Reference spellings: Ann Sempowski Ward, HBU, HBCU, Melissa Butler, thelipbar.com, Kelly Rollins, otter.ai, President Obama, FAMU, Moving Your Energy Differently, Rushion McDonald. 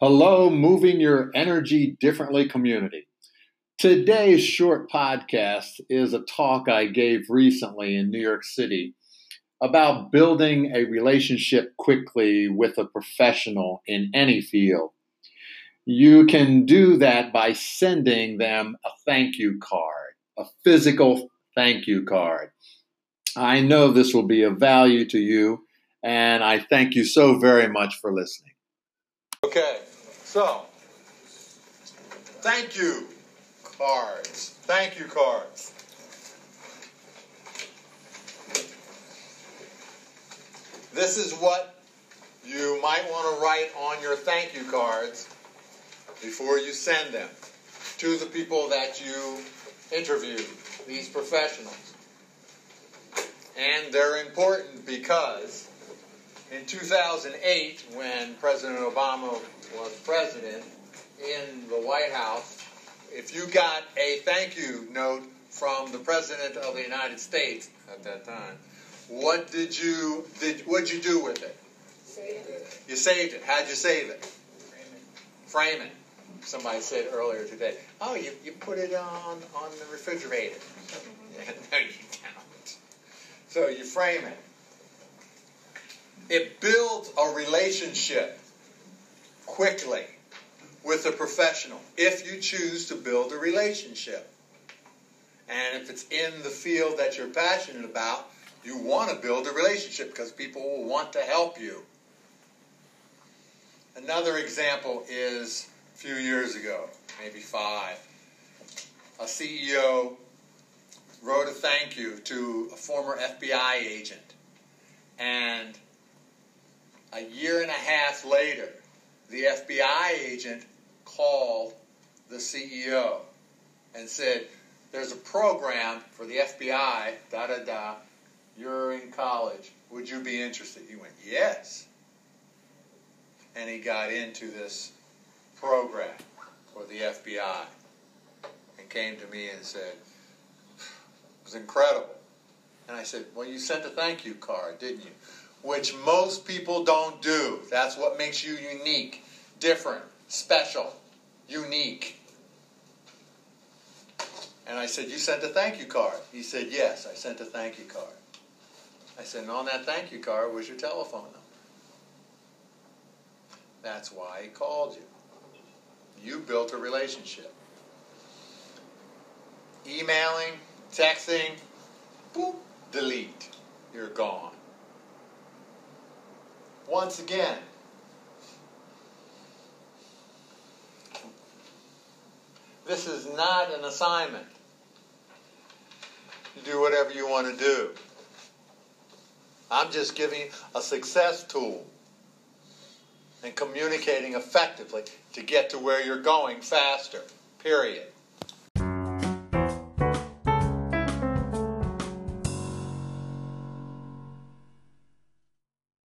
Hello, Moving Your Energy Differently community. Today's short podcast is a talk I gave recently in New York City about building a relationship quickly with a professional in any field. You can do that by sending them a thank you card, a physical thank you card. I know this will be of value to you, and I thank you so very much for listening. Okay, so, thank you cards, thank you cards. This is what you might want to write on your thank you cards before you send them to the people that you interview, these professionals. And they're important because in 2008, when President Obama was president in the White House, if you got a thank you note from the President of the United States at that time, what did you do with it? Saved it. You saved it. How'd you save it? Frame it. Somebody said earlier today, oh, you put it on the refrigerator. No, you don't. So you frame it. It builds a relationship quickly with a professional if you choose to build a relationship. And if it's in the field that you're passionate about, you want to build a relationship because people will want to help you. Another example is a few years ago, maybe 5, a CEO wrote a thank you to a former FBI agent, and a year and a half later, the FBI agent called the CEO and said, there's a program for the FBI, da-da-da, you're in college, would you be interested? He went, yes. And he got into this program for the FBI and came to me and said, it was incredible. And I said, well, you sent a thank you card, didn't you? Which most people don't do. That's what makes you unique, different, special, unique. And I said, you sent a thank you card. He said, yes, I sent a thank you card. I said, and on that thank you card was your telephone number. That's why he called you. You built a relationship. Emailing, texting, boop, delete. You're gone. Once again, this is not an assignment. You do whatever you want to do. I'm just giving a success tool and communicating effectively to get to where you're going faster, period.